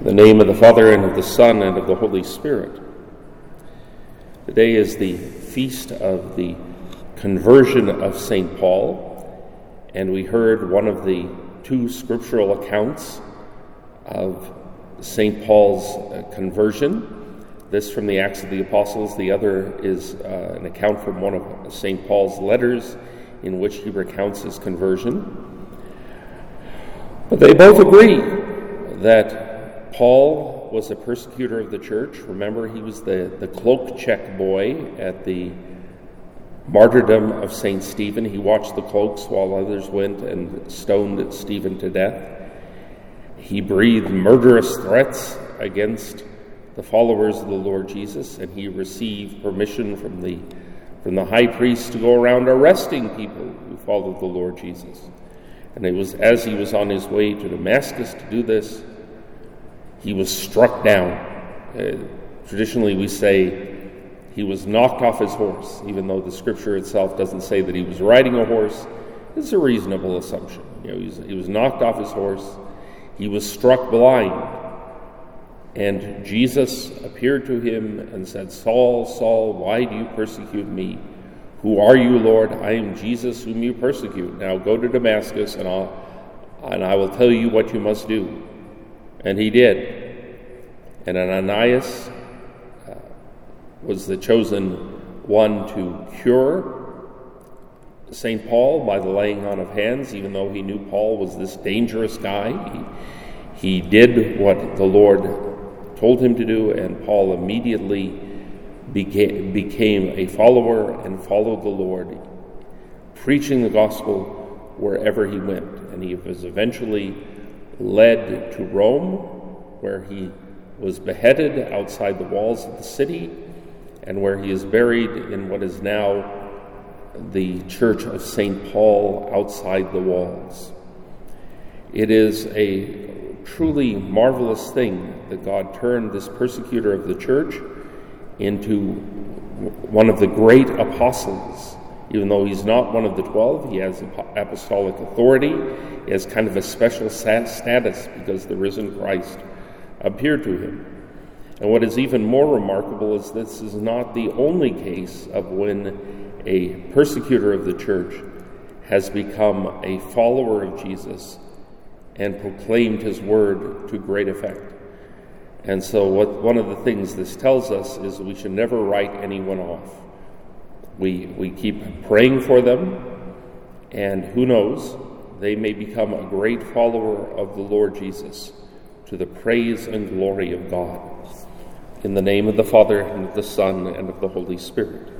In the name of the Father, and of the Son, and of the Holy Spirit. Today is the feast of the conversion of St. Paul, and we heard one of the two scriptural accounts of St. Paul's conversion. This from the Acts of the Apostles. The other is an account from one of St. Paul's letters in which he recounts his conversion. But they both agree that Paul was a persecutor of the church. Remember, he was the cloak check boy at the martyrdom of St. Stephen. He watched the cloaks while others went and stoned Stephen to death. He breathed murderous threats against the followers of the Lord Jesus, and he received permission from the high priest to go around arresting people who followed the Lord Jesus. And it was as he was on his way to Damascus to do this, he was struck down. Traditionally, we say he was knocked off his horse, even though the scripture itself doesn't say that he was riding a horse. It's a reasonable assumption. He was knocked off his horse. He was struck blind. And Jesus appeared to him and said, "Saul, Saul, why do you persecute me? Who are you, Lord? I am Jesus whom you persecute. Now go to Damascus, and I will tell you what you must do." And he did. And Ananias was the chosen one to cure St. Paul by the laying on of hands, even though he knew Paul was this dangerous guy. He did what the Lord told him to do, and Paul immediately became a follower and followed the Lord, preaching the gospel wherever he went. And he was eventually led to Rome, where he was beheaded outside the walls of the city, and where he is buried in what is now the Church of St. Paul outside the walls. It is a truly marvelous thing that God turned this persecutor of the church into one of the great apostles. Even though he's not one of the 12, he has apostolic authority. He has kind of a special status because the risen Christ appeared to him. And what is even more remarkable is this is not the only case of when a persecutor of the church has become a follower of Jesus and proclaimed his word to great effect. And so one of the things this tells us is we should never write anyone off. We keep praying for them, and who knows, they may become a great follower of the Lord Jesus, to the praise and glory of God. In the name of the Father, and of the Son, and of the Holy Spirit.